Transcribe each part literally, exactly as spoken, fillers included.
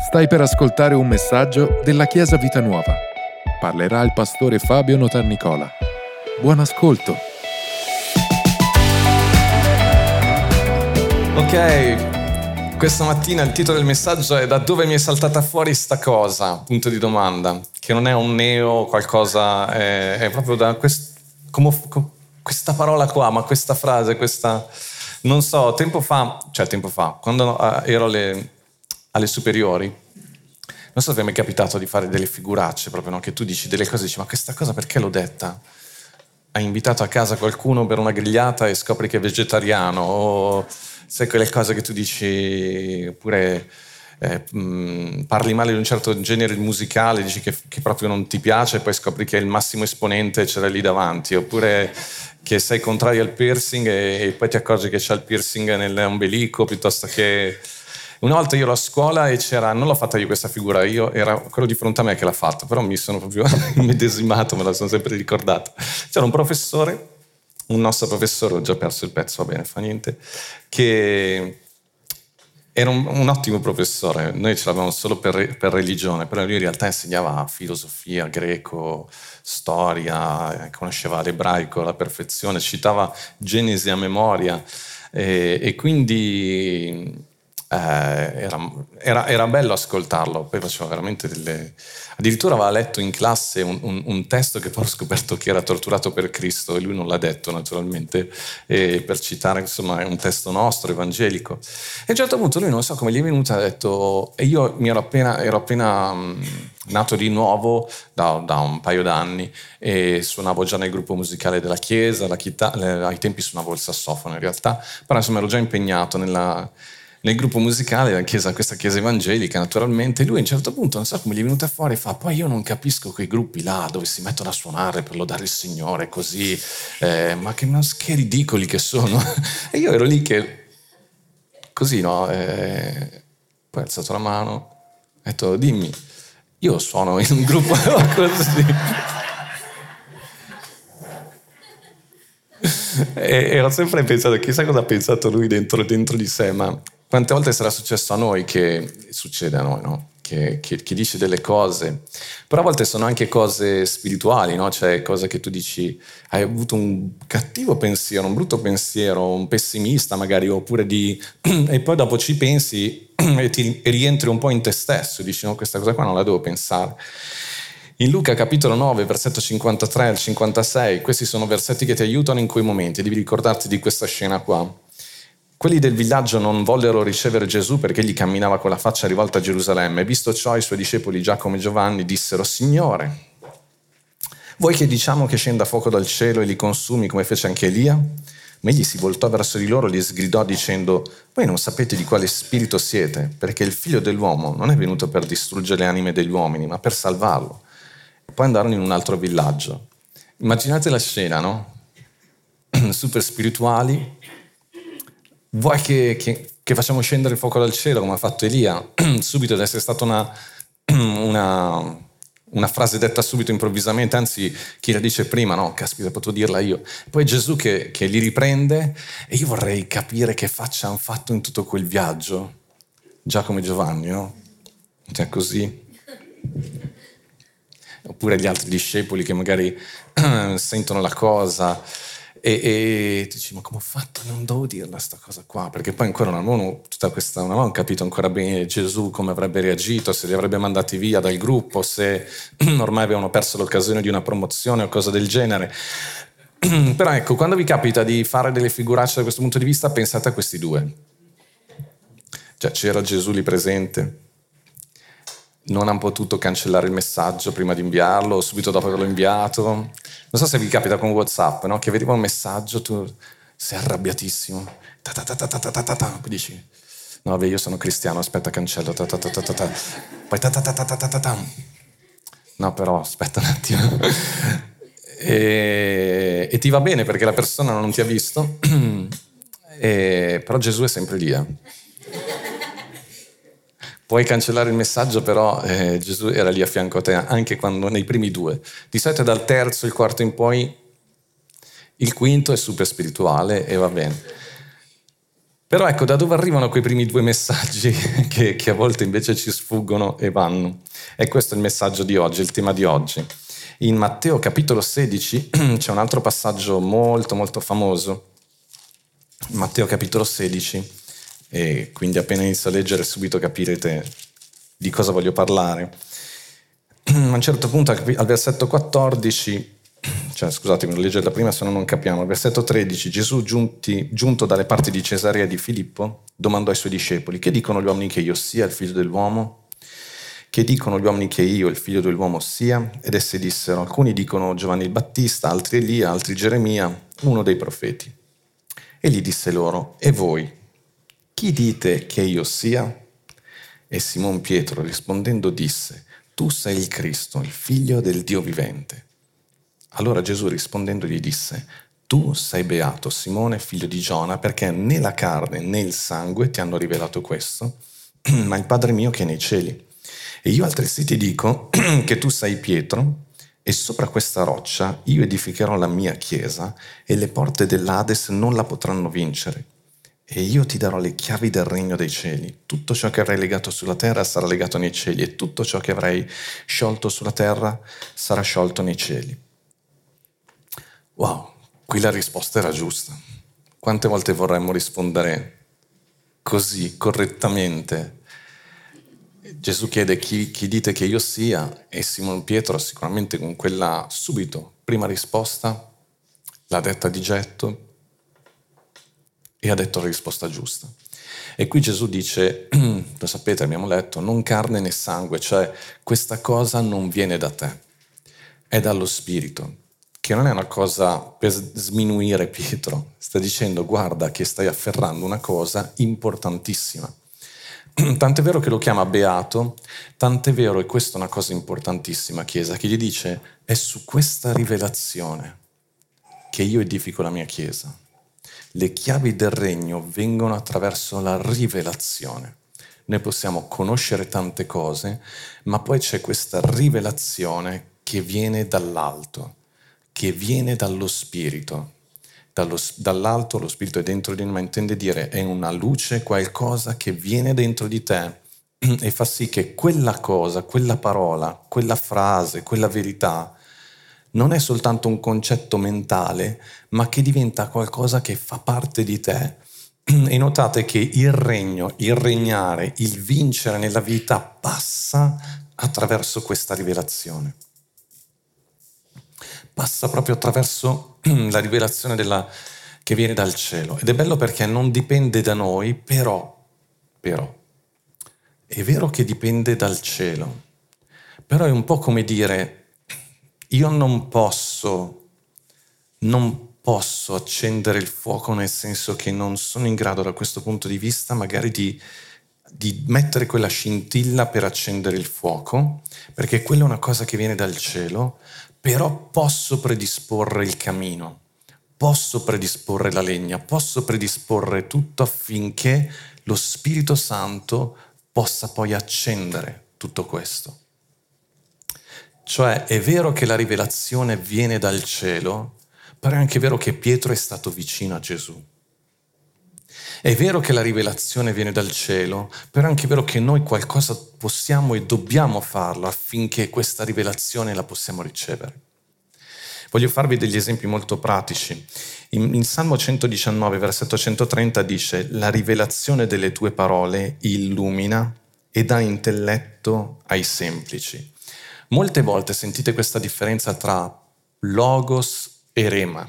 Stai per ascoltare un messaggio della Chiesa Vita Nuova. Parlerà il pastore Fabio Notarnicola. Buon ascolto. Ok, questa mattina il titolo del messaggio è: da dove mi è saltata fuori sta cosa? Punto di domanda. Che non è un neo qualcosa, è, è proprio da quest, come, questa parola qua, ma questa frase, questa... Non so, tempo fa, cioè tempo fa, quando ero alle, alle superiori, non so se mi è capitato di fare delle figuracce proprio, no? Che tu dici delle cose e dici, ma questa cosa perché l'ho detta? Hai invitato a casa qualcuno per una grigliata e scopri che è vegetariano, o sai quelle cose che tu dici, oppure eh, mh, parli male di un certo genere musicale, dici che, che proprio non ti piace e poi scopri che è il massimo esponente e c'era lì davanti, oppure... che sei contrario al piercing e poi ti accorgi che c'è il piercing nell'ombelico, piuttosto che... Una volta io ero a scuola e c'era... Non l'ho fatta io questa figura, io era quello di fronte a me che l'ha fatta, però mi sono proprio immedesimato, me la sono sempre ricordata. C'era un professore, un nostro professore, ho già perso il pezzo, va bene, fa niente, che era un, un ottimo professore. Noi ce l'avevamo solo per, per religione, però lui in realtà insegnava filosofia, greco... storia, conosceva l'ebraico alla perfezione, citava Genesi a memoria e, e quindi eh, era, era, era bello ascoltarlo. Poi faceva veramente delle... addirittura aveva letto in classe un, un, un testo che poi ho scoperto che era torturato per Cristo e lui non l'ha detto naturalmente, e per citare insomma un testo nostro evangelico, e a un certo punto lui non so come gli è venuto, ha detto, e io mi ero appena, ero appena mh, nato di nuovo da, da un paio d'anni e suonavo già nel gruppo musicale della chiesa, la chitarra, ai tempi suonavo il sassofono in realtà, però insomma ero già impegnato nella, nel gruppo musicale della chiesa, questa chiesa evangelica naturalmente. Lui a un certo punto non so come gli è venuta fuori, fa, poi io non capisco quei gruppi là dove si mettono a suonare per lodare il Signore così, eh, ma che, che ridicoli che sono. E io ero lì che così, no, eh, poi ho alzato la mano, ho detto, dimmi, io suono in un gruppo così. E ho sempre pensato, chissà cosa ha pensato lui dentro, dentro di sé, ma quante volte sarà successo a noi che succede a noi, no? Che, che, che dice delle cose, però a volte sono anche cose spirituali, no? Cioè cose che tu dici, hai avuto un cattivo pensiero, un brutto pensiero, un pessimista magari, oppure di... e poi dopo ci pensi e ti rientri un po' in te stesso, dici, no, questa cosa qua non la devo pensare. In Luca capitolo nove, versetto cinquantatré al cinquantasei, questi sono versetti che ti aiutano in quei momenti, devi ricordarti di questa scena qua. Quelli del villaggio non vollero ricevere Gesù perché egli camminava con la faccia rivolta a Gerusalemme, e visto ciò i suoi discepoli Giacomo e Giovanni dissero: Signore, vuoi che diciamo che scenda fuoco dal cielo e li consumi come fece anche Elia? Ma egli si voltò verso di loro e li sgridò dicendo: voi non sapete di quale spirito siete, perché il figlio dell'uomo non è venuto per distruggere le anime degli uomini ma per salvarlo. E poi andarono in un altro villaggio. Immaginate la scena, no? Super spirituali. Vuoi che, che, che facciamo scendere il fuoco dal cielo come ha fatto Elia? Subito, ad essere stata una, una, una frase detta subito improvvisamente, anzi chi la dice prima, no, caspita, potevo dirla io. Poi Gesù che, che li riprende, e io vorrei capire che faccia hanno fatto in tutto quel viaggio Giacomo e Giovanni, no? Cioè così. Oppure gli altri discepoli che magari sentono la cosa... E, e dici, ma come ho fatto? Non devo dirla sta cosa qua, perché poi ancora non avevano tutta questa, non avevano capito ancora bene Gesù come avrebbe reagito, se li avrebbe mandati via dal gruppo, se ormai avevano perso l'occasione di una promozione o cosa del genere. Però ecco, quando vi capita di fare delle figuracce da questo punto di vista, pensate a questi due. Cioè c'era Gesù lì presente, non hanno potuto cancellare il messaggio prima di inviarlo, subito dopo averlo inviato. Non so se vi capita con WhatsApp, no? Che vedi un messaggio, tu sei arrabbiatissimo, ta ta ta ta ta ta ta ta, poi dici, no vabbè io sono cristiano, aspetta cancello, ta ta ta ta ta ta, poi ta ta ta ta ta ta ta, no però aspetta un attimo, e, e ti va bene perché la persona non ti ha visto, e, però Gesù è sempre lì, eh. Puoi cancellare il messaggio, però eh, Gesù era lì a fianco a te, anche quando nei primi due. Di solito dal terzo, il quarto in poi, il quinto è super spirituale e va bene. Però ecco, da dove arrivano quei primi due messaggi che, che a volte invece ci sfuggono e vanno? E questo è il messaggio di oggi, il tema di oggi. In Matteo capitolo sedici c'è un altro passaggio molto molto famoso. Matteo capitolo sedici, e quindi appena inizio a leggere subito capirete di cosa voglio parlare. A un certo punto al versetto quattordici, cioè scusatemi, devo leggerla prima se no non capiamo. Al versetto tredici, Gesù giunti, giunto dalle parti di Cesarea di Filippo domandò ai suoi discepoli: che dicono gli uomini che io sia il figlio dell'uomo? Che dicono gli uomini che io il figlio dell'uomo sia? Ed essi dissero: alcuni dicono Giovanni il Battista, altri Elia, altri Geremia, uno dei profeti. Egli disse loro: e voi, chi dite che io sia? E Simon Pietro rispondendo disse: tu sei il Cristo, il figlio del Dio vivente. Allora Gesù rispondendo gli disse: tu sei beato, Simone, figlio di Giona, perché né la carne né il sangue ti hanno rivelato questo, ma il Padre mio che è nei cieli. E io altresì ti dico che tu sei Pietro, e sopra questa roccia io edificherò la mia chiesa, e le porte dell'Ades non la potranno vincere. E io ti darò le chiavi del regno dei cieli. Tutto ciò che avrai legato sulla terra sarà legato nei cieli, e tutto ciò che avrai sciolto sulla terra sarà sciolto nei cieli. Wow, qui la risposta era giusta. Quante volte vorremmo rispondere così, correttamente? Gesù chiede chi, chi dite che io sia, e Simon Pietro sicuramente con quella subito prima risposta l'ha detta di getto e ha detto la risposta giusta. E qui Gesù dice, lo sapete, abbiamo letto, non carne né sangue, cioè questa cosa non viene da te, è dallo Spirito, che non è una cosa per sminuire Pietro, sta dicendo guarda che stai afferrando una cosa importantissima. Tant'è vero che lo chiama beato, tant'è vero, e questa è una cosa importantissima, Chiesa, che gli dice è su questa rivelazione che io edifico la mia Chiesa. Le chiavi del regno vengono attraverso la rivelazione. Noi possiamo conoscere tante cose, ma poi c'è questa rivelazione che viene dall'alto, che viene dallo Spirito. Dallo, dall'alto lo Spirito è dentro di noi, ma intende dire è una luce, qualcosa che viene dentro di te e fa sì che quella cosa, quella parola, quella frase, quella verità non è soltanto un concetto mentale, ma che diventa qualcosa che fa parte di te. E notate che il regno, il regnare, il vincere nella vita passa attraverso questa rivelazione. Passa proprio attraverso la rivelazione della, che viene dal cielo. Ed è bello perché non dipende da noi, però, però, è vero che dipende dal cielo, però è un po' come dire: io non posso, non posso accendere il fuoco, nel senso che non sono in grado da questo punto di vista magari di, di mettere quella scintilla per accendere il fuoco, perché quella è una cosa che viene dal cielo, però posso predisporre il camino, posso predisporre la legna, posso predisporre tutto affinché lo Spirito Santo possa poi accendere tutto questo. Cioè è vero che la rivelazione viene dal cielo, però è anche vero che Pietro è stato vicino a Gesù. È vero che la rivelazione viene dal cielo, però è anche vero che noi qualcosa possiamo e dobbiamo farlo affinché questa rivelazione la possiamo ricevere. Voglio farvi degli esempi molto pratici. In, in Salmo centodiciannove, versetto centotrenta dice: la rivelazione delle tue parole illumina e dà intelletto ai semplici. Molte volte sentite questa differenza tra logos e rema.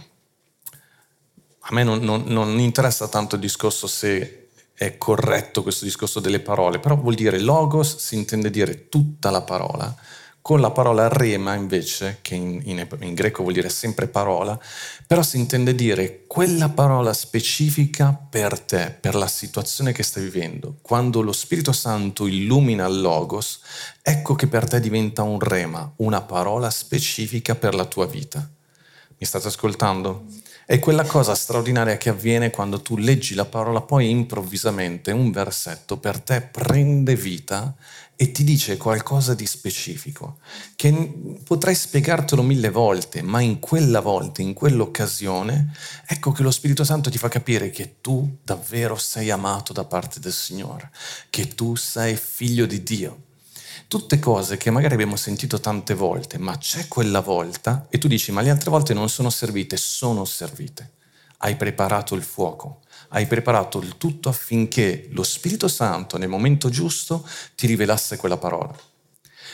A me non, non, non interessa tanto il discorso se è corretto questo discorso delle parole, però vuol dire logos si intende dire tutta la parola, con la parola rema invece, che in, in, in greco vuol dire sempre parola, però si intende dire quella parola specifica per te, per la situazione che stai vivendo. Quando lo Spirito Santo illumina il logos, ecco che per te diventa un rema, una parola specifica per la tua vita. Mi state ascoltando? È quella cosa straordinaria che avviene quando tu leggi la parola, poi improvvisamente un versetto per te prende vita e ti dice qualcosa di specifico, che potrei spiegartelo mille volte, ma in quella volta, in quell'occasione, ecco che lo Spirito Santo ti fa capire che tu davvero sei amato da parte del Signore, che tu sei figlio di Dio. Tutte cose che magari abbiamo sentito tante volte, ma c'è quella volta e tu dici, ma le altre volte non sono servite, sono servite. Hai preparato il fuoco, hai preparato il tutto affinché lo Spirito Santo nel momento giusto ti rivelasse quella parola.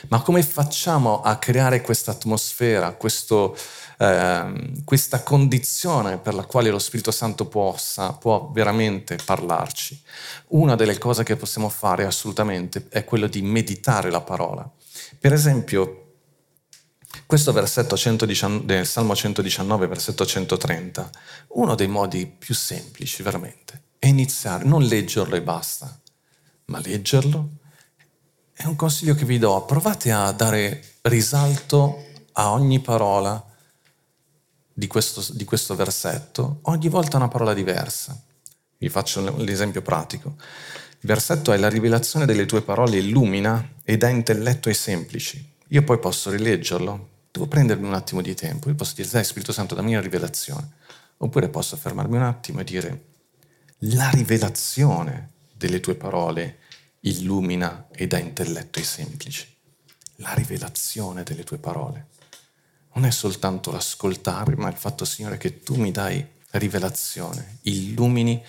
Ma come facciamo a creare questa atmosfera, questo, eh, questa condizione per la quale lo Spirito Santo possa, può veramente parlarci? Una delle cose che possiamo fare assolutamente è quello di meditare la parola. Per esempio, questo versetto centodiciannove, del Salmo centodiciannove, versetto centotrenta, uno dei modi più semplici veramente è iniziare, non leggerlo e basta, ma leggerlo. È un consiglio che vi do, provate a dare risalto a ogni parola di questo, di questo versetto, ogni volta una parola diversa. Vi faccio l'esempio pratico. Il versetto è: la rivelazione delle tue parole illumina e dà intelletto ai semplici. Io poi posso rileggerlo, devo prendermi un attimo di tempo, io posso dire, dai Spirito Santo, dammi una rivelazione, oppure posso fermarmi un attimo e dire, la rivelazione delle tue parole illumina e dà intelletto ai semplici. La rivelazione delle tue parole non è soltanto l'ascoltare, ma il fatto, Signore, che tu mi dai rivelazione, illumini.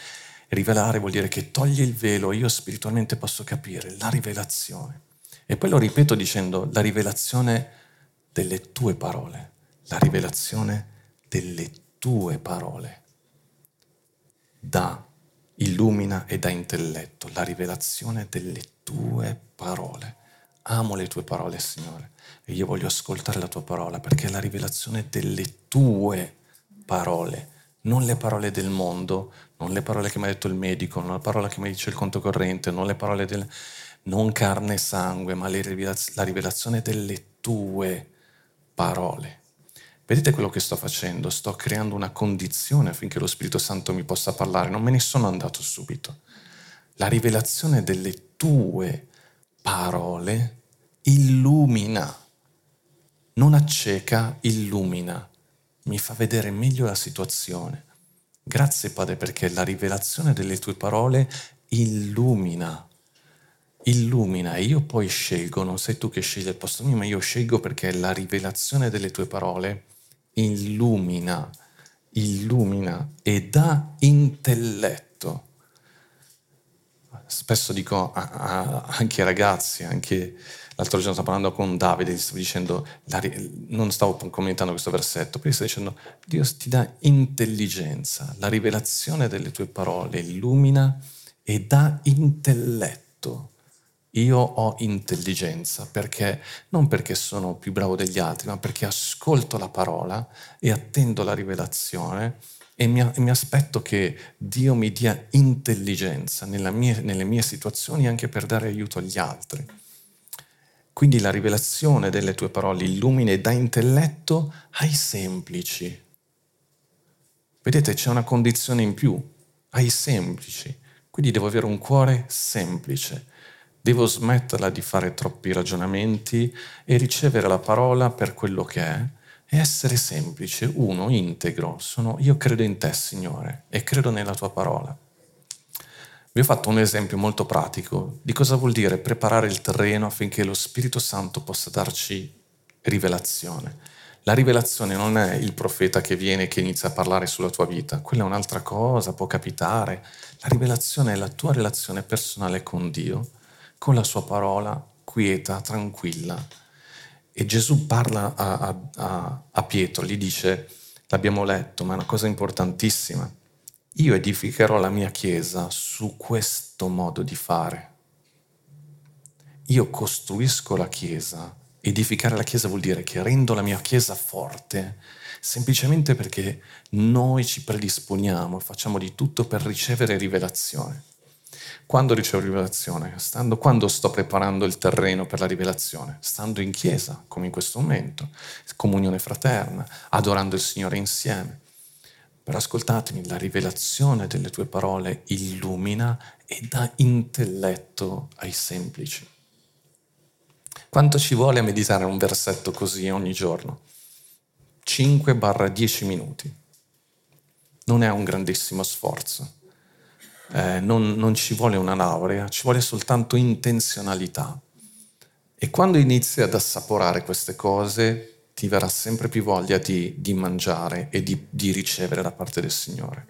Rivelare vuol dire che togli il velo, io spiritualmente posso capire la rivelazione. E poi lo ripeto dicendo, la rivelazione delle tue parole, la rivelazione delle tue parole dà illumina e dà intelletto, la rivelazione delle tue parole. Amo le tue parole, Signore, e io voglio ascoltare la tua parola, perché è la rivelazione delle tue parole, non le parole del mondo, non le parole che mi ha detto il medico, non le parole che mi dice il conto corrente, non le parole del... non carne e sangue, ma le rivelaz- la rivelazione delle tue parole. Vedete quello che sto facendo? Sto creando una condizione affinché lo Spirito Santo mi possa parlare. Non me ne sono andato subito. La rivelazione delle tue parole illumina, non acceca, illumina. Mi fa vedere meglio la situazione. Grazie Padre, perché la rivelazione delle tue parole illumina. Illumina, e io poi scelgo, non sei tu che scegli al posto mio, ma io scelgo perché la rivelazione delle tue parole illumina, illumina e dà intelletto. Spesso dico a, a, anche ai ragazzi, anche l'altro giorno stavo parlando con Davide, gli stavo dicendo, la, non stavo commentando questo versetto, poi stavo dicendo, Dio ti dà intelligenza, la rivelazione delle tue parole illumina e dà intelletto. Io ho intelligenza perché non perché sono più bravo degli altri, ma perché ascolto la parola e attendo la rivelazione e mi, mi aspetto che Dio mi dia intelligenza nella mie, nelle mie situazioni, anche per dare aiuto agli altri. Quindi la rivelazione delle tue parole illumina e dà intelletto ai semplici. Vedete, c'è una condizione in più, ai semplici. Quindi devo avere un cuore semplice. Devo smetterla di fare troppi ragionamenti e ricevere la parola per quello che è e essere semplice, uno, integro. Sono, io credo in te, Signore, e credo nella tua parola. Vi ho fatto un esempio molto pratico di cosa vuol dire preparare il terreno affinché lo Spirito Santo possa darci rivelazione. La rivelazione non è il profeta che viene e che inizia a parlare sulla tua vita, quella è un'altra cosa, può capitare. La rivelazione è la tua relazione personale con Dio, con la sua parola quieta, tranquilla. E Gesù parla a, a, a Pietro, gli dice, l'abbiamo letto, ma è una cosa importantissima, io edificherò la mia chiesa su questo modo di fare. Io costruisco la chiesa, edificare la chiesa vuol dire che rendo la mia chiesa forte, semplicemente perché noi ci predisponiamo, facciamo di tutto per ricevere rivelazione. Quando ricevo rivelazione? Stando, quando sto preparando il terreno per la rivelazione? Stando in chiesa, come in questo momento, comunione fraterna, adorando il Signore insieme. Però ascoltatemi, la rivelazione delle tue parole illumina e dà intelletto ai semplici. Quanto ci vuole a meditare un versetto così ogni giorno? cinque dieci minuti. Non è un grandissimo sforzo. Eh, non, non ci vuole una laurea, ci vuole soltanto intenzionalità. E quando inizi ad assaporare queste cose, ti verrà sempre più voglia di, di mangiare e di, di ricevere da parte del Signore.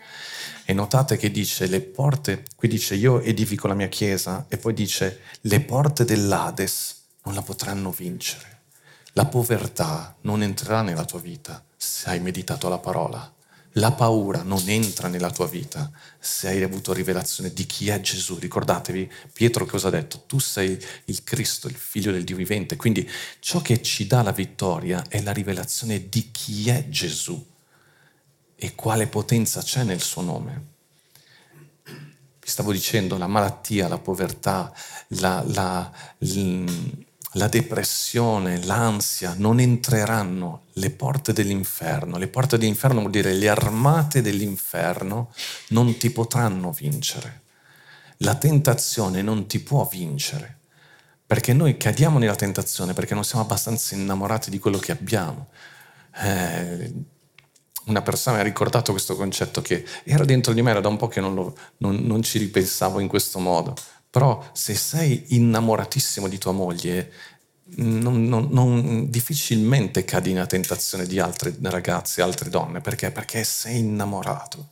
E notate che dice le porte, qui dice io edifico la mia chiesa, e poi dice le porte dell'Ades non la potranno vincere. La povertà non entrerà nella tua vita se hai meditato la parola. La paura non entra nella tua vita se hai avuto rivelazione di chi è Gesù. Ricordatevi, Pietro cosa ha detto? Tu sei il Cristo, il figlio del Dio vivente. Quindi ciò che ci dà la vittoria è la rivelazione di chi è Gesù e quale potenza c'è nel suo nome. Vi stavo dicendo, la malattia, la povertà, la, la, la depressione, l'ansia non entreranno. Le porte dell'inferno, le porte dell'inferno vuol dire le armate dell'inferno non ti potranno vincere. La tentazione non ti può vincere, perché noi cadiamo nella tentazione perché non siamo abbastanza innamorati di quello che abbiamo. Eh, una persona mi ha ricordato questo concetto che era dentro di me, era da un po' che non, lo, non, non ci ripensavo in questo modo. Però se sei innamoratissimo di tua moglie, Non, non, non, difficilmente cadi in una tentazione di altre ragazze, altre donne. Perché? Perché sei innamorato.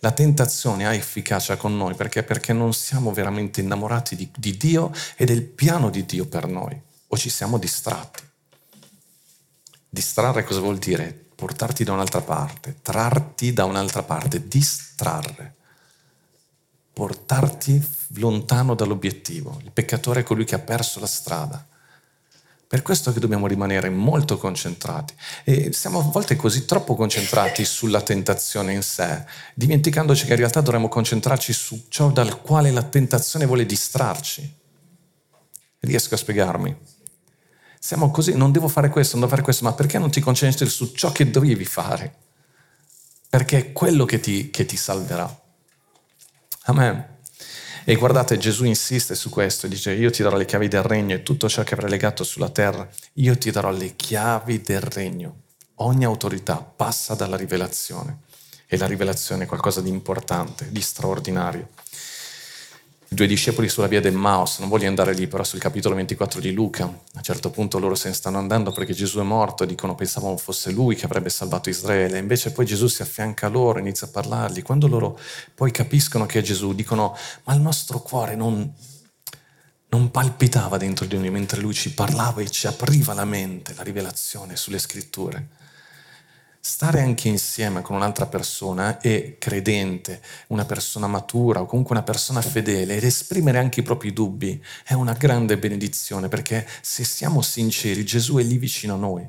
La tentazione ha efficacia con noi perché, perché non siamo veramente innamorati di, di Dio e del piano di Dio per noi, o ci siamo distratti. Distrarre cosa vuol dire? Portarti da un'altra parte, trarti da un'altra parte, distrarre, portarti lontano dall'obiettivo. Il peccatore è colui che ha perso la strada. Per questo che dobbiamo rimanere molto concentrati, e siamo a volte così troppo concentrati sulla tentazione in sé, dimenticandoci che in realtà dovremmo concentrarci su ciò dal quale la tentazione vuole distrarci. Riesco a spiegarmi? Siamo così, non devo fare questo, non devo fare questo, ma perché non ti concentri su ciò che dovevi fare? Perché è quello che ti, che ti salverà. Amen. E guardate, Gesù insiste su questo, dice io ti darò le chiavi del regno e tutto ciò che avrai legato sulla terra, io ti darò le chiavi del regno. Ogni autorità passa dalla rivelazione, e la rivelazione è qualcosa di importante, di straordinario. I due discepoli sulla via del Maus, non voglio andare lì, però sul capitolo ventiquattro di Luca, a un certo punto loro se ne stanno andando perché Gesù è morto, dicono pensavano fosse lui che avrebbe salvato Israele, invece poi Gesù si affianca a loro, inizia a parlargli. Quando loro poi capiscono che è Gesù, dicono ma il nostro cuore non, non palpitava dentro di noi mentre lui ci parlava e ci apriva la mente, la rivelazione sulle scritture. Stare anche insieme con un'altra persona e credente, una persona matura o comunque una persona fedele, ed esprimere anche i propri dubbi è una grande benedizione, perché se siamo sinceri Gesù è lì vicino a noi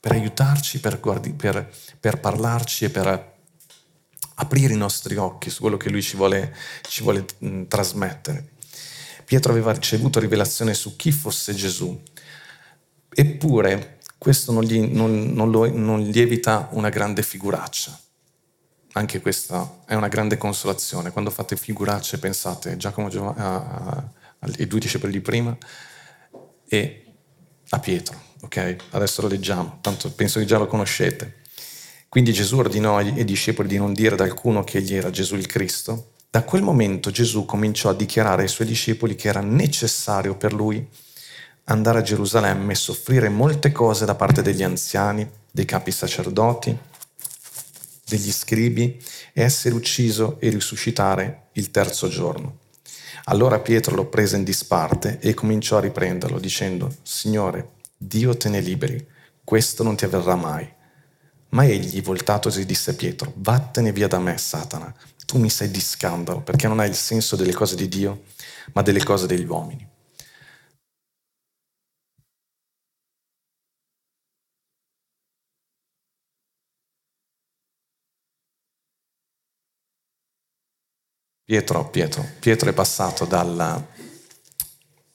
per aiutarci, per, guardi, per, per parlarci e per aprire i nostri occhi su quello che lui ci vuole, ci vuole mh, trasmettere. Pietro aveva ricevuto rivelazione su chi fosse Gesù, eppure questo non gli, non, non lo, non gli evita una grande figuraccia. Anche questa è una grande consolazione. Quando fate figuracce pensate Giacomo e due discepoli di prima e a Pietro. Ok? Adesso lo leggiamo, tanto penso che già lo conoscete. Quindi Gesù ordinò ai discepoli di non dire ad alcuno che egli era Gesù il Cristo. Da quel momento Gesù cominciò a dichiarare ai suoi discepoli che era necessario per lui andare a Gerusalemme e soffrire molte cose da parte degli anziani, dei capi sacerdoti, degli scribi, e essere ucciso e risuscitare il terzo giorno. Allora Pietro lo prese in disparte e cominciò a riprenderlo, dicendo: Signore, Dio te ne liberi, questo non ti avverrà mai. Ma egli, voltatosi, disse a Pietro: Vattene via da me, Satana, tu mi sei di scandalo, perché non hai il senso delle cose di Dio, ma delle cose degli uomini. Pietro, Pietro, Pietro è passato dalla,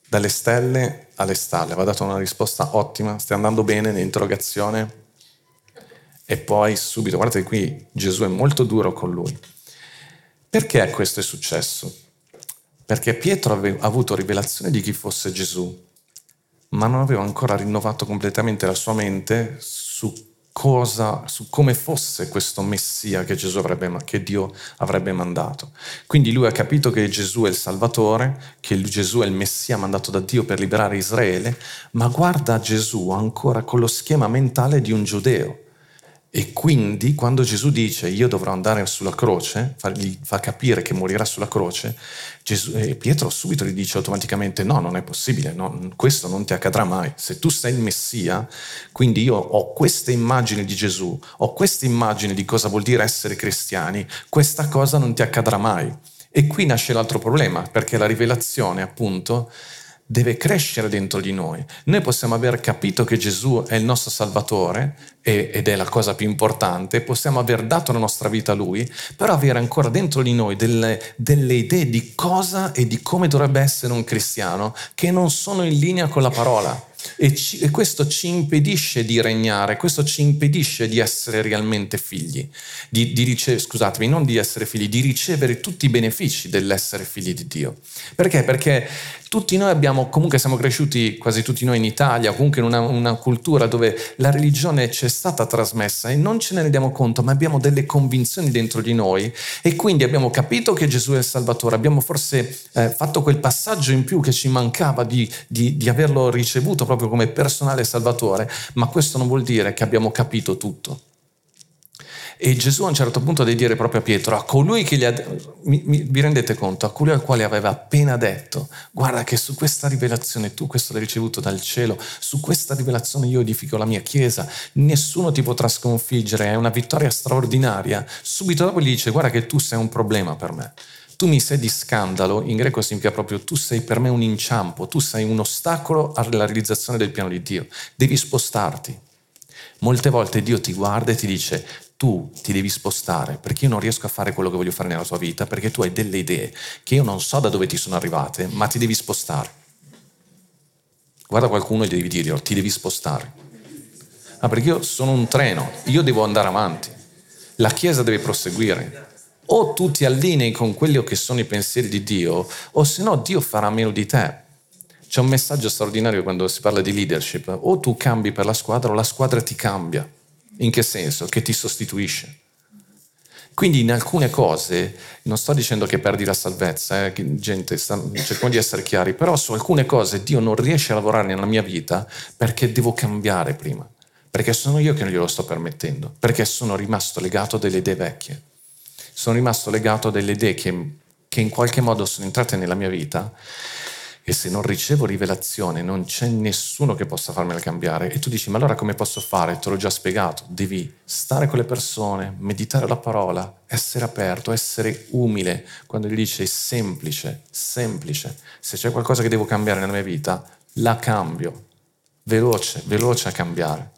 dalle stelle alle stalle, aveva dato una risposta ottima, stai andando bene nell'interrogazione, e poi subito, guardate qui, Gesù è molto duro con lui. Perché questo è successo? Perché Pietro aveva avuto rivelazione di chi fosse Gesù, ma non aveva ancora rinnovato completamente la sua mente su cosa, su come fosse questo Messia che Gesù avrebbe, che Dio avrebbe mandato. Quindi lui ha capito che Gesù è il Salvatore, che Gesù è il Messia mandato da Dio per liberare Israele, ma guarda Gesù ancora con lo schema mentale di un giudeo. E quindi quando Gesù dice io dovrò andare sulla croce, gli fa capire che morirà sulla croce, Gesù, e Pietro subito gli dice automaticamente no, non è possibile, no, questo non ti accadrà mai. Se tu sei il Messia, quindi io ho questa immagine di Gesù, ho questa immagine di cosa vuol dire essere cristiani, questa cosa non ti accadrà mai. E qui nasce l'altro problema, perché la rivelazione appunto deve crescere dentro di noi. Noi possiamo aver capito che Gesù è il nostro Salvatore e, ed è la cosa più importante, possiamo aver dato la nostra vita a Lui, però avere ancora dentro di noi delle, delle idee di cosa e di come dovrebbe essere un cristiano che non sono in linea con la parola. E, ci, e questo ci impedisce di regnare, questo ci impedisce di essere realmente figli, di, di rice- scusatemi, non di essere figli, di ricevere tutti i benefici dell'essere figli di Dio. Perché? Perché tutti noi abbiamo, comunque siamo cresciuti, quasi tutti noi in Italia, comunque in una, una cultura dove la religione ci è stata trasmessa e non ce ne rendiamo conto, ma abbiamo delle convinzioni dentro di noi e quindi abbiamo capito che Gesù è il Salvatore, abbiamo forse eh, fatto quel passaggio in più che ci mancava di, di, di averlo ricevuto proprio come personale Salvatore, ma questo non vuol dire che abbiamo capito tutto. E Gesù a un certo punto deve dire proprio a Pietro, a colui che gli ha, mi, mi, vi rendete conto, a colui al quale aveva appena detto, guarda che su questa rivelazione tu questo l'hai ricevuto dal cielo, su questa rivelazione io edifico la mia chiesa, nessuno ti potrà sconfiggere, è una vittoria straordinaria. Subito dopo gli dice, guarda che tu sei un problema per me. Tu mi sei di scandalo, in greco significa proprio tu sei per me un inciampo, tu sei un ostacolo alla realizzazione del piano di Dio, devi spostarti. Molte volte Dio ti guarda e ti dice tu ti devi spostare perché io non riesco a fare quello che voglio fare nella tua vita, perché tu hai delle idee che io non so da dove ti sono arrivate, ma ti devi spostare. Guarda qualcuno e devi dirglielo, ti devi spostare. Ah, perché io sono un treno, io devo andare avanti, la Chiesa deve proseguire. O tu ti allinei con quelli che sono i pensieri di Dio, o se no Dio farà meno di te. C'è un messaggio straordinario quando si parla di leadership. O tu cambi per la squadra o la squadra ti cambia. In che senso? Che ti sostituisce. Quindi in alcune cose, non sto dicendo che perdi la salvezza, eh, gente, cerchiamo di essere chiari, però su alcune cose Dio non riesce a lavorare nella mia vita perché devo cambiare prima. Perché sono io che non glielo sto permettendo. Perché sono rimasto legato a delle idee vecchie. Sono rimasto legato a delle idee che, che in qualche modo sono entrate nella mia vita e se non ricevo rivelazione non c'è nessuno che possa farmela cambiare. E tu dici, ma allora come posso fare? Te l'ho già spiegato. Devi stare con le persone, meditare la parola, essere aperto, essere umile. Quando gli dice semplice, semplice. Se c'è qualcosa che devo cambiare nella mia vita, la cambio. Veloce, veloce a cambiare.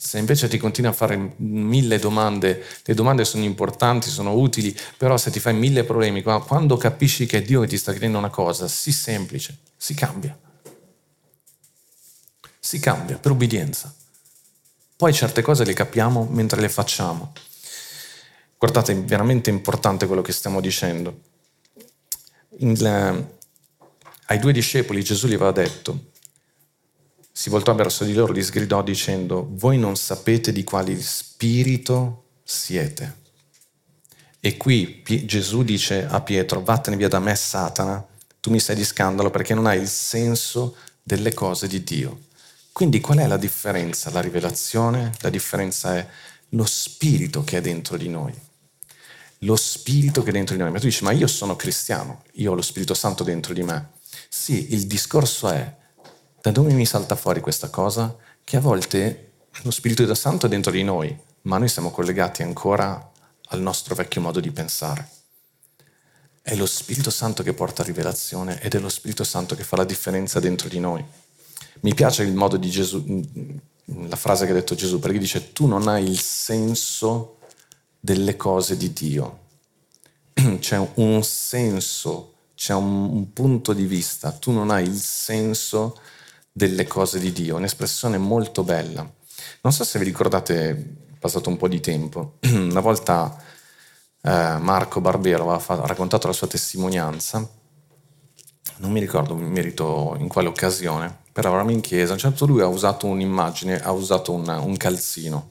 Se invece ti continui a fare mille domande, le domande sono importanti, sono utili, però se ti fai mille problemi, quando capisci che è Dio che ti sta chiedendo una cosa, sii semplice, si cambia. Si cambia per obbedienza. Poi certe cose le capiamo mentre le facciamo. Guardate, è veramente importante quello che stiamo dicendo. Il, ai due discepoli Gesù gli aveva detto, si voltò verso di loro e li sgridò dicendo «Voi non sapete di quale spirito siete». E qui Gesù dice a Pietro «Vattene via da me, Satana, tu mi sei di scandalo perché non hai il senso delle cose di Dio». Quindi qual è la differenza? La rivelazione? La differenza è lo spirito che è dentro di noi. Lo spirito che è dentro di noi. Ma tu dici «Ma io sono cristiano, io ho lo Spirito Santo dentro di me». Sì, il discorso è da dove mi salta fuori questa cosa? Che a volte lo Spirito Santo è dentro di noi, ma noi siamo collegati ancora al nostro vecchio modo di pensare. È lo Spirito Santo che porta rivelazione ed è lo Spirito Santo che fa la differenza dentro di noi. Mi piace il modo di Gesù, la frase che ha detto Gesù, perché dice tu non hai il senso delle cose di Dio. C'è un senso, c'è un, un punto di vista, tu non hai il senso delle cose di Dio, un'espressione molto bella. Non so se vi ricordate passato un po' di tempo. Una volta eh, Marco Barbero aveva fa- raccontato la sua testimonianza, non mi ricordo in merito in quale occasione, però eravamo in chiesa, a un certo punto lui ha usato un'immagine, ha usato un, un calzino,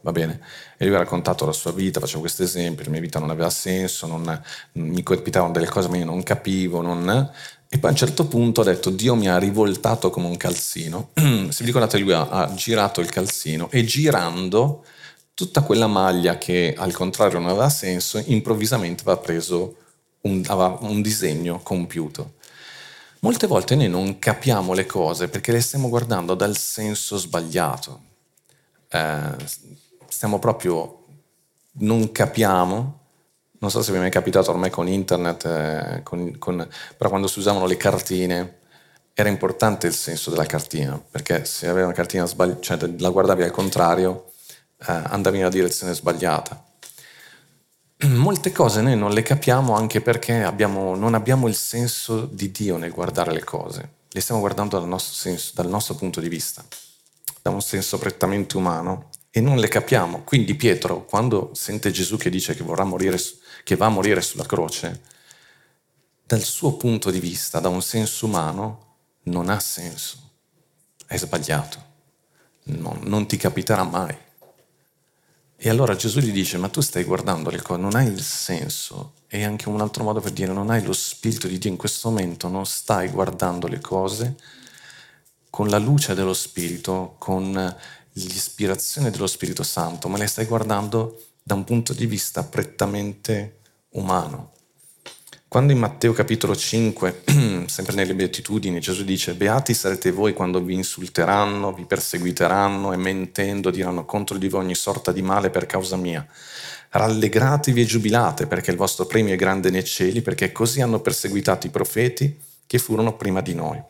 va bene? E lui ha raccontato la sua vita, facevo questo esempio, la mia vita non aveva senso, non, mi colpivano delle cose ma io non capivo, non... E poi a un certo punto ha detto: Dio mi ha rivoltato come un calzino. Se vi ricordate, lui ha, ha girato il calzino e girando tutta quella maglia che al contrario non aveva senso, improvvisamente aveva preso un, aveva un disegno compiuto. Molte volte noi non capiamo le cose perché le stiamo guardando dal senso sbagliato. Eh, stiamo proprio, non capiamo. Non so se vi è mai capitato ormai con internet, eh, con, con, però quando si usavano le cartine era importante il senso della cartina, perché se avevi una cartina sbagli- cioè la guardavi al contrario, eh, andavi nella direzione sbagliata. Molte cose noi non le capiamo anche perché abbiamo, non abbiamo il senso di Dio nel guardare le cose, le stiamo guardando dal nostro senso, dal nostro punto di vista, da un senso prettamente umano, e non le capiamo. Quindi Pietro, quando sente Gesù che dice che vorrà morire, che va a morire sulla croce, dal suo punto di vista, da un senso umano, non ha senso, è sbagliato, no, non ti capiterà mai. E allora Gesù gli dice: ma tu stai guardando le cose, non hai il senso. E anche un altro modo per dire: non hai lo spirito di Dio in questo momento, non stai guardando le cose con la luce dello spirito, con l'ispirazione dello Spirito Santo, ma le stai guardando da un punto di vista prettamente umano. Quando in Matteo capitolo cinque, sempre nelle Beatitudini, Gesù dice: beati sarete voi quando vi insulteranno, vi perseguiteranno e mentendo diranno contro di voi ogni sorta di male per causa mia. Rallegratevi e giubilate, perché il vostro premio è grande nei cieli, perché così hanno perseguitato i profeti che furono prima di noi.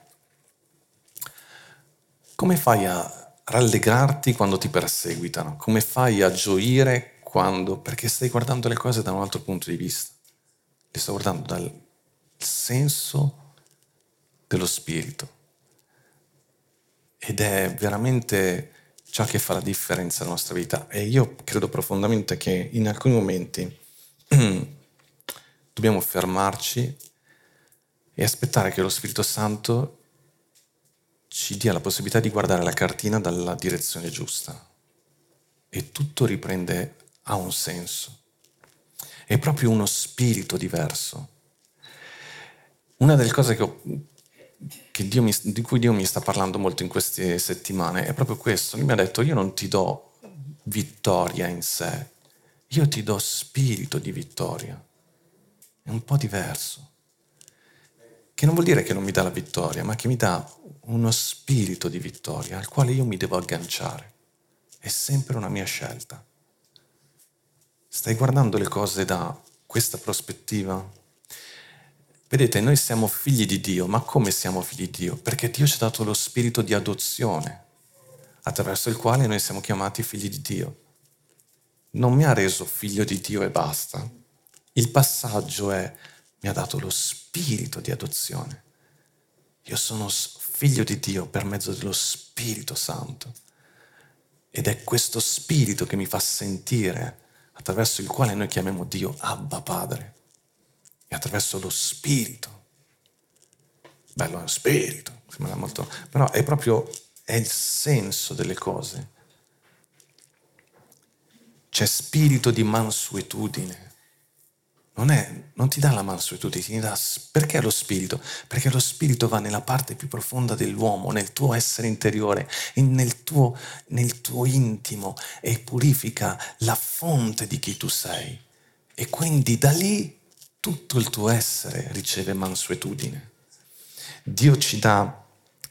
Come fai a rallegrarti quando ti perseguitano? Come fai a gioire? Quando? Perché stai guardando le cose da un altro punto di vista. Le sto guardando dal senso dello spirito. Ed è veramente ciò che fa la differenza nella nostra vita. E io credo profondamente che in alcuni momenti dobbiamo fermarci e aspettare che lo Spirito Santo ci dia la possibilità di guardare la cartina dalla direzione giusta. E tutto riprende ha un senso, è proprio uno spirito diverso. Una delle cose che ho, che Dio mi, di cui Dio mi sta parlando molto in queste settimane è proprio questo. Lui mi ha detto: io non ti do vittoria in sé, io ti do spirito di vittoria. È un po' diverso, che non vuol dire che non mi dà la vittoria, ma che mi dà uno spirito di vittoria al quale io mi devo agganciare. È sempre una mia scelta. Stai guardando le cose da questa prospettiva? Vedete, noi siamo figli di Dio, ma come siamo figli di Dio? Perché Dio ci ha dato lo spirito di adozione, attraverso il quale noi siamo chiamati figli di Dio. Non mi ha reso figlio di Dio e basta. Il passaggio è: mi ha dato lo spirito di adozione. Io sono figlio di Dio per mezzo dello Spirito Santo. Ed è questo spirito che mi fa sentire, attraverso il quale noi chiamiamo Dio Abba Padre, e attraverso lo spirito. Bello, è uno spirito, sembra molto, però è proprio, è il senso delle cose. C'è spirito di mansuetudine. Non è, non ti dà la mansuetudine, ti dà, perché lo spirito? Perché lo spirito va nella parte più profonda dell'uomo, nel tuo essere interiore, nel tuo, nel tuo intimo, e purifica la fonte di chi tu sei. E quindi da lì tutto il tuo essere riceve mansuetudine. Dio ci dà,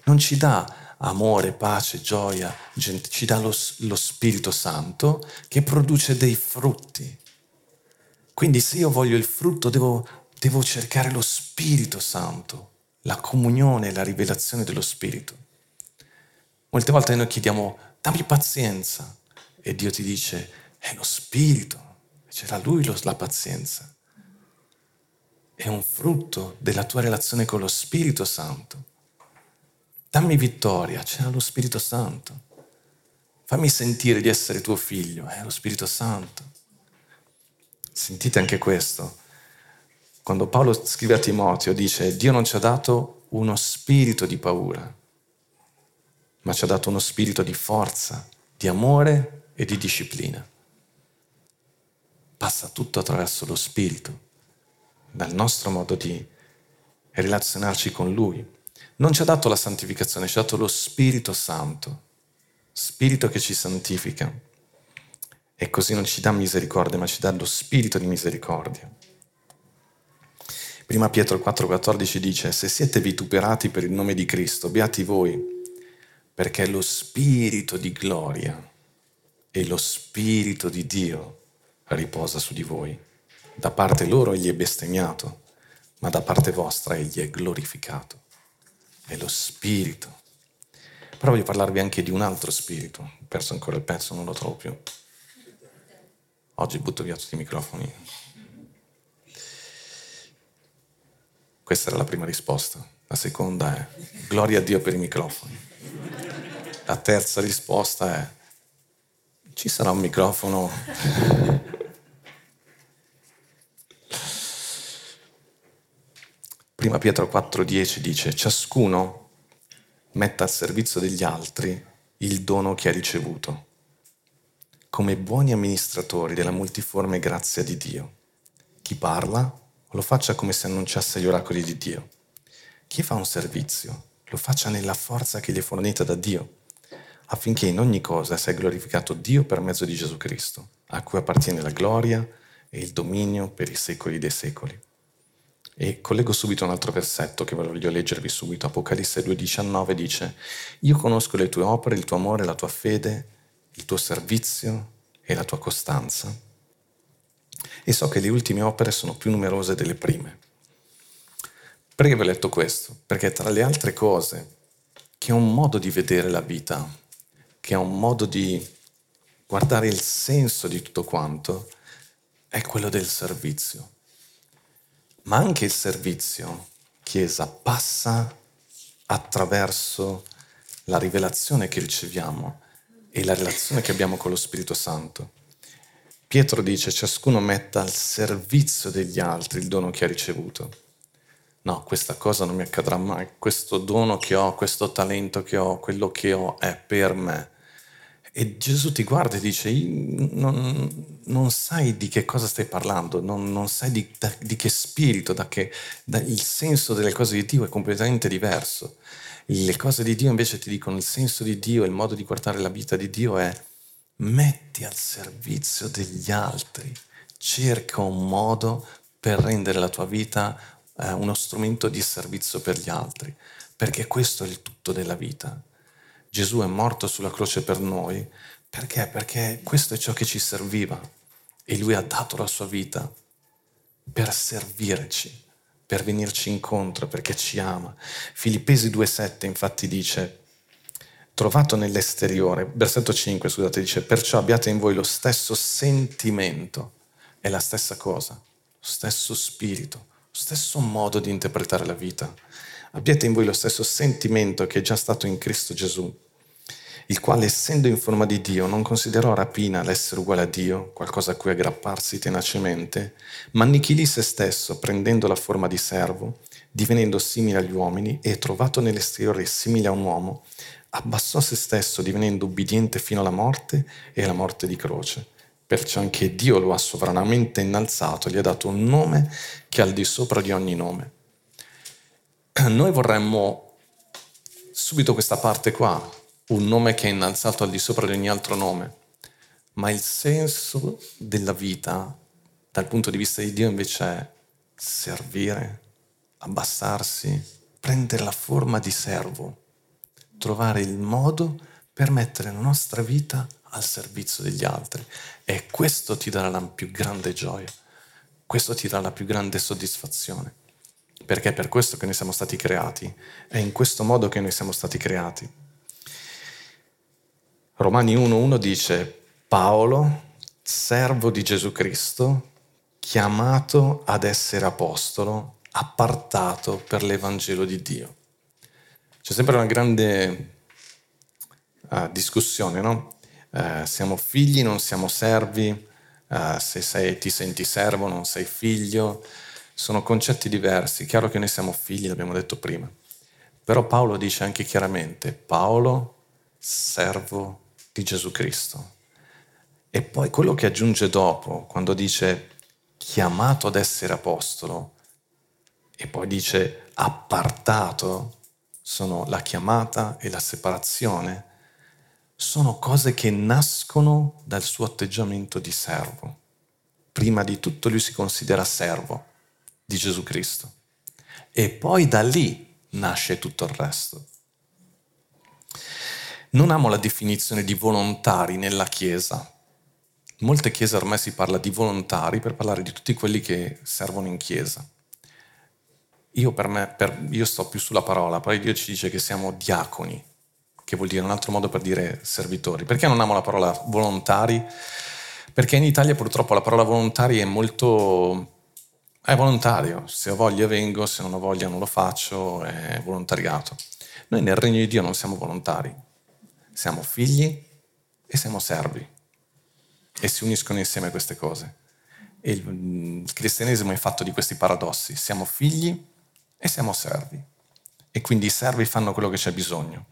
non ci dà amore, pace, gioia, gente, ci dà lo, lo Spirito Santo che produce dei frutti. Quindi se io voglio il frutto devo, devo cercare lo Spirito Santo, la comunione, la rivelazione dello Spirito. Molte volte noi chiediamo: dammi pazienza, e Dio ti dice: è lo Spirito, c'era Lui lo, la pazienza. È un frutto della tua relazione con lo Spirito Santo. Dammi vittoria, c'era lo Spirito Santo. fammi sentire di essere tuo figlio, è eh, lo Spirito Santo. Sentite anche questo. Quando Paolo scrive a Timoteo dice: Dio non ci ha dato uno spirito di paura, ma ci ha dato uno spirito di forza, di amore e di disciplina. Passa tutto attraverso lo spirito, dal nostro modo di relazionarci con Lui. Non ci ha dato la santificazione, ci ha dato lo Spirito Santo, spirito che ci santifica. E così non ci dà misericordia, ma ci dà lo spirito di misericordia. Prima Pietro quattro quattordici dice: se siete vituperati per il nome di Cristo, beati voi, perché lo spirito di gloria e lo spirito di Dio riposa su di voi. Da parte loro egli è bestemmiato, ma da parte vostra egli è glorificato. È lo spirito. Però voglio parlarvi anche di un altro spirito. Ho perso ancora il pezzo, non lo trovo più. Oggi butto via tutti i microfoni. Questa era la prima risposta. La seconda è: gloria a Dio per i microfoni. La terza risposta è: ci sarà un microfono? Prima Pietro quattro dieci dice: ciascuno metta al servizio degli altri il dono che ha ricevuto, come buoni amministratori della multiforme grazia di Dio. Chi parla lo faccia come se annunciasse gli oracoli di Dio. Chi fa un servizio lo faccia nella forza che gli è fornita da Dio, affinché in ogni cosa sia glorificato Dio per mezzo di Gesù Cristo, a cui appartiene la gloria e il dominio per i secoli dei secoli. E collego subito un altro versetto che voglio leggervi subito. Apocalisse due diciannove dice: io conosco le tue opere, il tuo amore, la tua fede, il tuo servizio e la tua costanza, e so che le ultime opere sono più numerose delle prime. Perché vi ho letto questo? Perché tra le altre cose, che è un modo di vedere la vita, che è un modo di guardare il senso di tutto quanto, è quello del servizio. Ma anche il servizio, Chiesa, passa attraverso la rivelazione che riceviamo e la relazione che abbiamo con lo Spirito Santo. Pietro dice: ciascuno metta al servizio degli altri il dono che ha ricevuto. No, questa cosa non mi accadrà mai, questo dono che ho, questo talento che ho, quello che ho è per me. E Gesù ti guarda e dice: non, non sai di che cosa stai parlando, non, non sai di, da, di che spirito, da che da, il senso delle cose di Dio è completamente diverso. Le cose di Dio invece ti dicono il senso di Dio, il modo di guardare la vita di Dio è: metti al servizio degli altri, cerca un modo per rendere la tua vita eh, uno strumento di servizio per gli altri, perché questo è il tutto della vita. Gesù è morto sulla croce per noi, perché? Perché questo è ciò che ci serviva e Lui ha dato la sua vita per servirci, per venirci incontro, perché ci ama. Filippesi due sette infatti dice, trovato nell'esteriore, versetto cinque scusate, dice: perciò abbiate in voi lo stesso sentimento, è la stessa cosa, lo stesso spirito, lo stesso modo di interpretare la vita. Abbiate in voi lo stesso sentimento che è già stato in Cristo Gesù, il quale, essendo in forma di Dio, non considerò rapina l'essere uguale a Dio, qualcosa a cui aggrapparsi tenacemente, ma annichilì se stesso, prendendo la forma di servo, divenendo simile agli uomini, e trovato nell'esteriore simile a un uomo, abbassò se stesso, divenendo ubbidiente fino alla morte e alla morte di croce. Perciò anche Dio lo ha sovranamente innalzato, gli ha dato un nome che è al di sopra di ogni nome. Noi vorremmo subito questa parte qua, un nome che è innalzato al di sopra di ogni altro nome, ma il senso della vita dal punto di vista di Dio invece è servire, abbassarsi, prendere la forma di servo, trovare il modo per mettere la nostra vita al servizio degli altri, e questo ti darà la più grande gioia, questo ti darà la più grande soddisfazione. Perché è per questo che noi siamo stati creati, è in questo modo che noi siamo stati creati. Romani uno uno dice: Paolo, servo di Gesù Cristo, chiamato ad essere apostolo, appartato per l'Evangelo di Dio. C'è sempre una grande uh, discussione, no? eh, siamo figli, non siamo servi, eh, se sei, ti senti servo non sei figlio, sono concetti diversi. Chiaro che noi siamo figli, l'abbiamo detto prima, però Paolo dice anche chiaramente: Paolo, servo di Gesù Cristo. E poi quello che aggiunge dopo, quando dice chiamato ad essere apostolo, e poi dice appartato, sono la chiamata e la separazione, sono cose che nascono dal suo atteggiamento di servo. Prima di tutto lui si considera servo di Gesù Cristo e poi da lì nasce tutto il resto. Non amo la definizione di volontari nella Chiesa. In molte chiese ormai si parla di volontari per parlare di tutti quelli che servono in Chiesa. Io, per me, per, io sto più sulla parola. Poi Dio ci dice che siamo diaconi, che vuol dire un altro modo per dire servitori. Perché non amo la parola volontari? Perché in Italia purtroppo la parola volontari è molto... è volontario, se ho voglia vengo, se non ho voglia non lo faccio, è volontariato. Noi nel regno di Dio non siamo volontari, siamo figli e siamo servi, e si uniscono insieme queste cose. E il cristianesimo è fatto di questi paradossi: siamo figli e siamo servi, e quindi i servi fanno quello che c'è bisogno.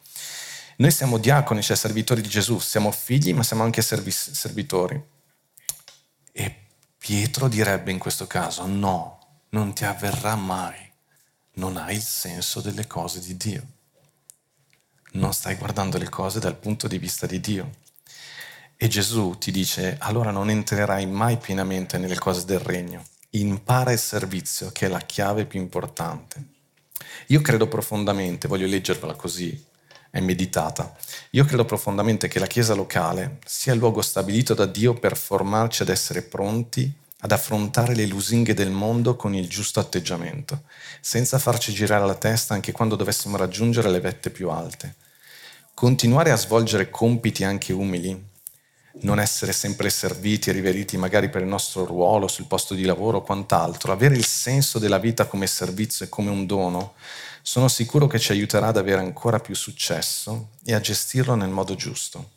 Noi siamo diaconi, cioè servitori di Gesù, siamo figli ma siamo anche servi- servitori. E Pietro direbbe in questo caso: no, non ti avverrà mai, non hai il senso delle cose di Dio, non stai guardando le cose dal punto di vista di Dio. E Gesù ti dice: allora non entrerai mai pienamente nelle cose del regno, impara il servizio, che è la chiave più importante. Io credo profondamente, voglio leggervela così, è meditata. Io credo profondamente che la Chiesa locale sia il luogo stabilito da Dio per formarci ad essere pronti ad affrontare le lusinghe del mondo con il giusto atteggiamento, senza farci girare la testa anche quando dovessimo raggiungere le vette più alte. Continuare a svolgere compiti anche umili, non essere sempre serviti e riveriti magari per il nostro ruolo sul posto di lavoro o quant'altro, avere il senso della vita come servizio e come un dono, sono sicuro che ci aiuterà ad avere ancora più successo e a gestirlo nel modo giusto.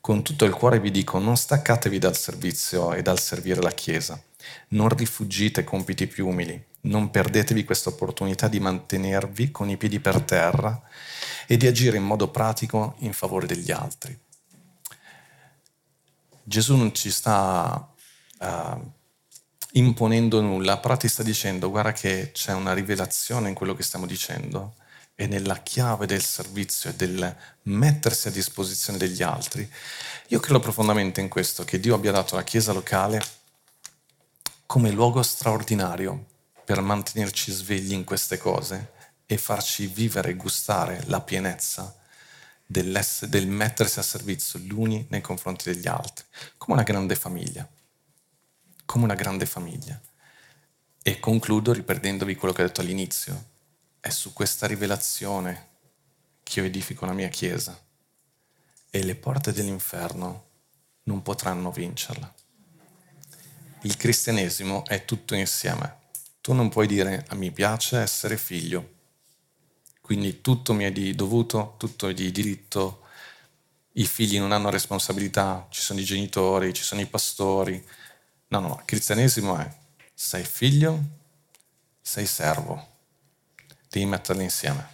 Con tutto il cuore vi dico: non staccatevi dal servizio e dal servire la Chiesa, non rifuggite compiti più umili, non perdetevi questa opportunità di mantenervi con i piedi per terra e di agire in modo pratico in favore degli altri. Gesù non ci sta uh, imponendo nulla, però ti sta dicendo: guarda che c'è una rivelazione in quello che stiamo dicendo, e nella chiave del servizio e del mettersi a disposizione degli altri. Io credo profondamente in questo, che Dio abbia dato la Chiesa locale come luogo straordinario per mantenerci svegli in queste cose e farci vivere e gustare la pienezza del mettersi a servizio gli uni nei confronti degli altri, come una grande famiglia, come una grande famiglia. E concludo riprendendovi quello che ho detto all'inizio: è su questa rivelazione che io edifico la mia Chiesa, e le porte dell'inferno non potranno vincerla. Il cristianesimo è tutto insieme. Tu non puoi dire: mi piace essere figlio, quindi tutto mi è di dovuto, tutto è di diritto, i figli non hanno responsabilità, ci sono i genitori, ci sono i pastori. No, no, il cristianesimo è: sei figlio, sei servo, devi metterli insieme.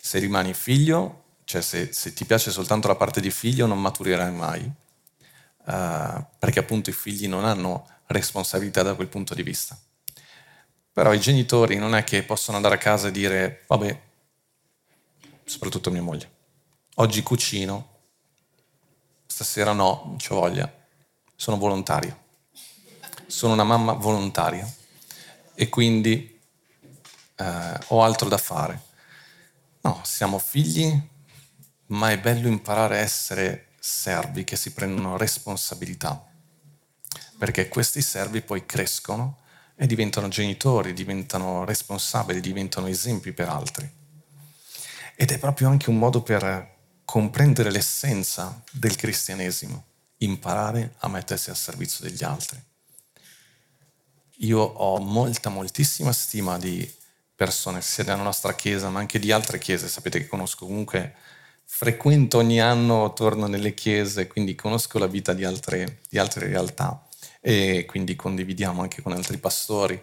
Se rimani figlio, cioè se, se ti piace soltanto la parte di figlio, non maturirai mai, uh, perché appunto i figli non hanno responsabilità da quel punto di vista. Però i genitori non è che possono andare a casa e dire: vabbè, soprattutto mia moglie, oggi cucino, stasera no, non c'ho voglia, sono volontario, sono una mamma volontaria e quindi eh, ho altro da fare. No, siamo figli, ma è bello imparare a essere servi che si prendono responsabilità, perché questi servi poi crescono e diventano genitori, diventano responsabili, diventano esempi per altri. Ed è proprio anche un modo per comprendere l'essenza del cristianesimo: imparare a mettersi al servizio degli altri. Io ho molta, moltissima stima di persone, sia della nostra Chiesa ma anche di altre chiese. Sapete che conosco comunque frequento ogni anno, torno nelle chiese, quindi conosco la vita di altre, di altre realtà e quindi condividiamo anche con altri pastori.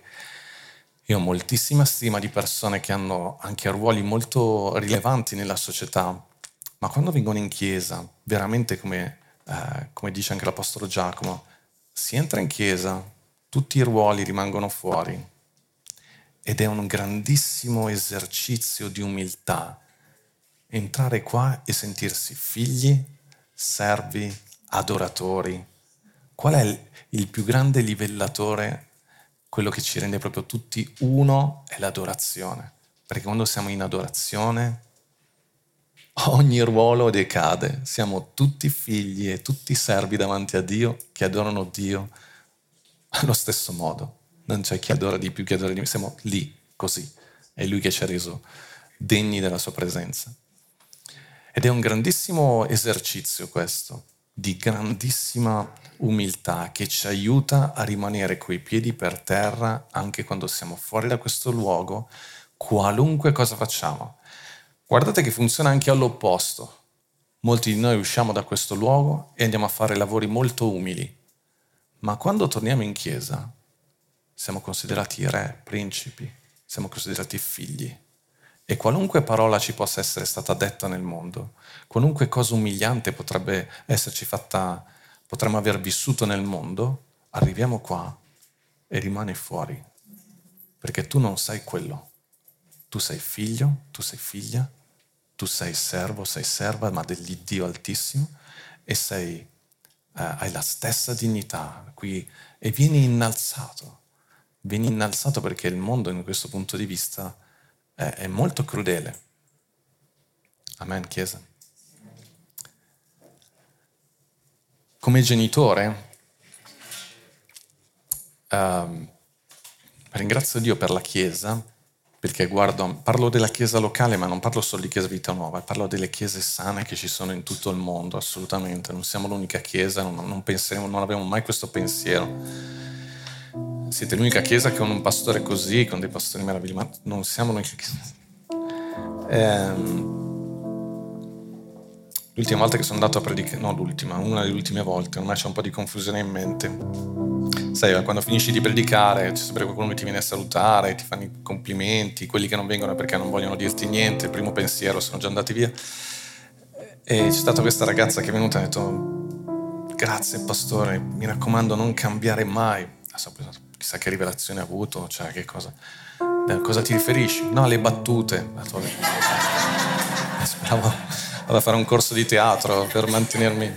Io ho moltissima stima di persone che hanno anche ruoli molto rilevanti nella società, ma quando vengono in chiesa, veramente come, eh, come dice anche l'Apostolo Giacomo, si entra in chiesa, tutti i ruoli rimangono fuori ed è un grandissimo esercizio di umiltà. Entrare qua e sentirsi figli, servi, adoratori. Qual è il più grande livellatore? Quello che ci rende proprio tutti uno è l'adorazione. Perché quando siamo in adorazione, ogni ruolo decade. Siamo tutti figli e tutti servi davanti a Dio che adorano Dio allo stesso modo. Non c'è chi adora di più, chi adora di meno. Siamo lì, così. È Lui che ci ha reso degni della Sua presenza. Ed è un grandissimo esercizio questo, di grandissima umiltà, che ci aiuta a rimanere coi piedi per terra anche quando siamo fuori da questo luogo, qualunque cosa facciamo. Guardate che funziona anche all'opposto. Molti di noi usciamo da questo luogo e andiamo a fare lavori molto umili, ma quando torniamo in chiesa siamo considerati re, principi, siamo considerati figli. E qualunque parola ci possa essere stata detta nel mondo, qualunque cosa umiliante potrebbe esserci fatta, potremmo aver vissuto nel mondo, arriviamo qua e rimane fuori. Perché tu non sei quello. Tu sei figlio, tu sei figlia, tu sei servo, sei serva, ma dell'Iddio Altissimo, e sei, eh, hai la stessa dignità qui e vieni innalzato. Vieni innalzato perché il mondo, in questo punto di vista, è molto crudele. Amen, Chiesa. Come genitore, ehm, ringrazio Dio per la Chiesa, perché guardo, parlo della Chiesa locale, ma non parlo solo di Chiesa Vita Nuova, parlo delle Chiese sane che ci sono in tutto il mondo, assolutamente. Non siamo l'unica Chiesa, non, non penseremo, non abbiamo mai questo pensiero. Siete l'unica chiesa che ha un pastore così, con dei pastori meravigliosi, ma non siamo l'unica chiesa. Ehm, l'ultima volta che sono andato a predicare, no l'ultima, una delle ultime volte, ormai c'è un po' di confusione in mente. Sai, quando finisci di predicare c'è sempre qualcuno che ti viene a salutare, ti fanno i complimenti, quelli che non vengono perché non vogliono dirti niente, il primo pensiero, sono già andati via. E c'è stata questa ragazza che è venuta e ha detto: grazie pastore, mi raccomando non cambiare mai. Chissà che rivelazione ha avuto, cioè che cosa cosa ti riferisci? No, alle battute. Speravo vado a fare un corso di teatro per mantenermi.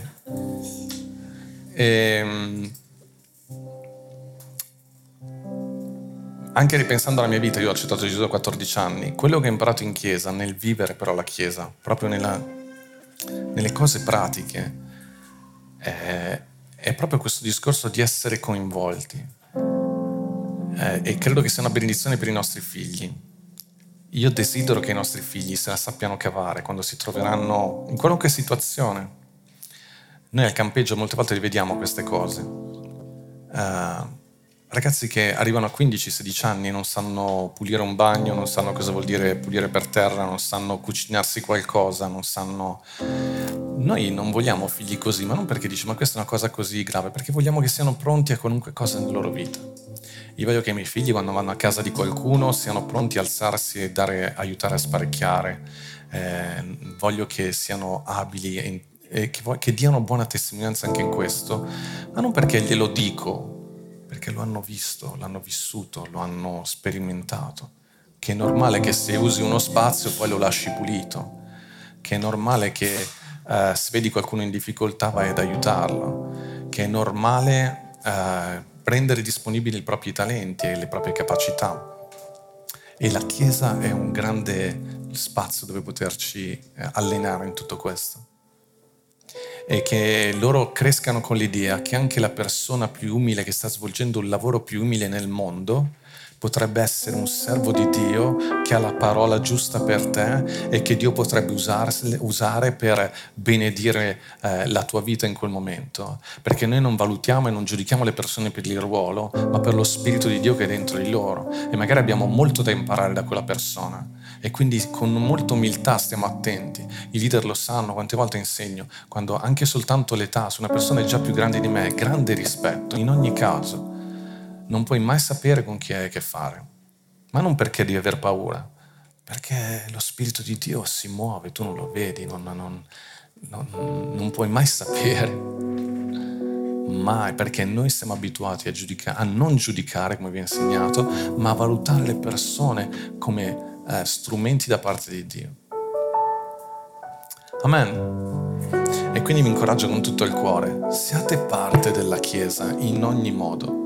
E, anche ripensando alla mia vita, io ho accettato Gesù a quattordici anni. Quello che ho imparato in chiesa, nel vivere però la chiesa, proprio nella, nelle cose pratiche, è, è proprio questo discorso di essere coinvolti. Eh, e credo che sia una benedizione per i nostri figli. Io desidero che i nostri figli se la sappiano cavare quando si troveranno in qualunque situazione. Noi al campeggio molte volte rivediamo queste cose. Eh, ragazzi che arrivano a quindici sedici anni e non sanno pulire un bagno, non sanno cosa vuol dire pulire per terra, non sanno cucinarsi qualcosa, non sanno... Noi non vogliamo figli così, ma non perché dici ma questa è una cosa così grave, perché vogliamo che siano pronti a qualunque cosa nella loro vita. Io voglio che i miei figli, quando vanno a casa di qualcuno, siano pronti a alzarsi e dare, aiutare a sparecchiare. Eh, voglio che siano abili e, e che, che diano buona testimonianza anche in questo, ma non perché glielo dico, perché lo hanno visto, l'hanno vissuto, lo hanno sperimentato. Che è normale che se usi uno spazio poi lo lasci pulito. Che è normale che eh, se vedi qualcuno in difficoltà vai ad aiutarlo. Che è normale... Eh, rendere disponibili i propri talenti e le proprie capacità. E la Chiesa è un grande spazio dove poterci allenare in tutto questo. E che loro crescano con l'idea che anche la persona più umile che sta svolgendo il lavoro più umile nel mondo potrebbe essere un servo di Dio che ha la parola giusta per te e che Dio potrebbe usare per benedire eh, la tua vita in quel momento, perché noi non valutiamo e non giudichiamo le persone per il ruolo, ma per lo spirito di Dio che è dentro di loro, e magari abbiamo molto da imparare da quella persona. E quindi con molta umiltà stiamo attenti. I leader lo sanno, quante volte insegno, quando anche soltanto l'età su una persona è già più grande di me, grande rispetto. In ogni caso non puoi mai sapere con chi hai che fare, ma non perché devi aver paura, perché lo spirito di Dio si muove, tu non lo vedi, non, non, non, non puoi mai sapere, mai, perché noi siamo abituati a, giudicare, a non giudicare come vi ho insegnato, ma a valutare le persone come Eh, strumenti da parte di Dio. Amen. E quindi vi incoraggio con tutto il cuore, siate parte della Chiesa in ogni modo,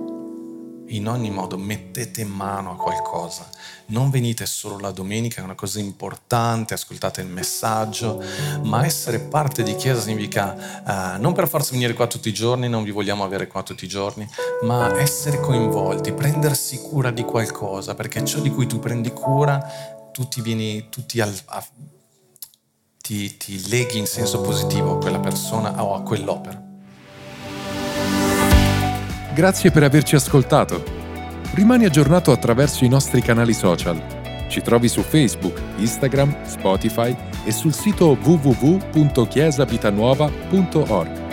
in ogni modo mettete mano a qualcosa, non venite solo la domenica, è una cosa importante, ascoltate il messaggio, ma essere parte di Chiesa significa eh, non per forza venire qua tutti i giorni, non vi vogliamo avere qua tutti i giorni, ma essere coinvolti, prendersi cura di qualcosa, perché ciò di cui tu prendi cura tu ti vieni, tu ti, al, a, ti, ti leghi in senso positivo a quella persona o a quell'opera. Grazie per averci ascoltato. Rimani aggiornato attraverso i nostri canali social. Ci trovi su Facebook, Instagram, Spotify e sul sito w w w punto chiesa vita nuova punto org.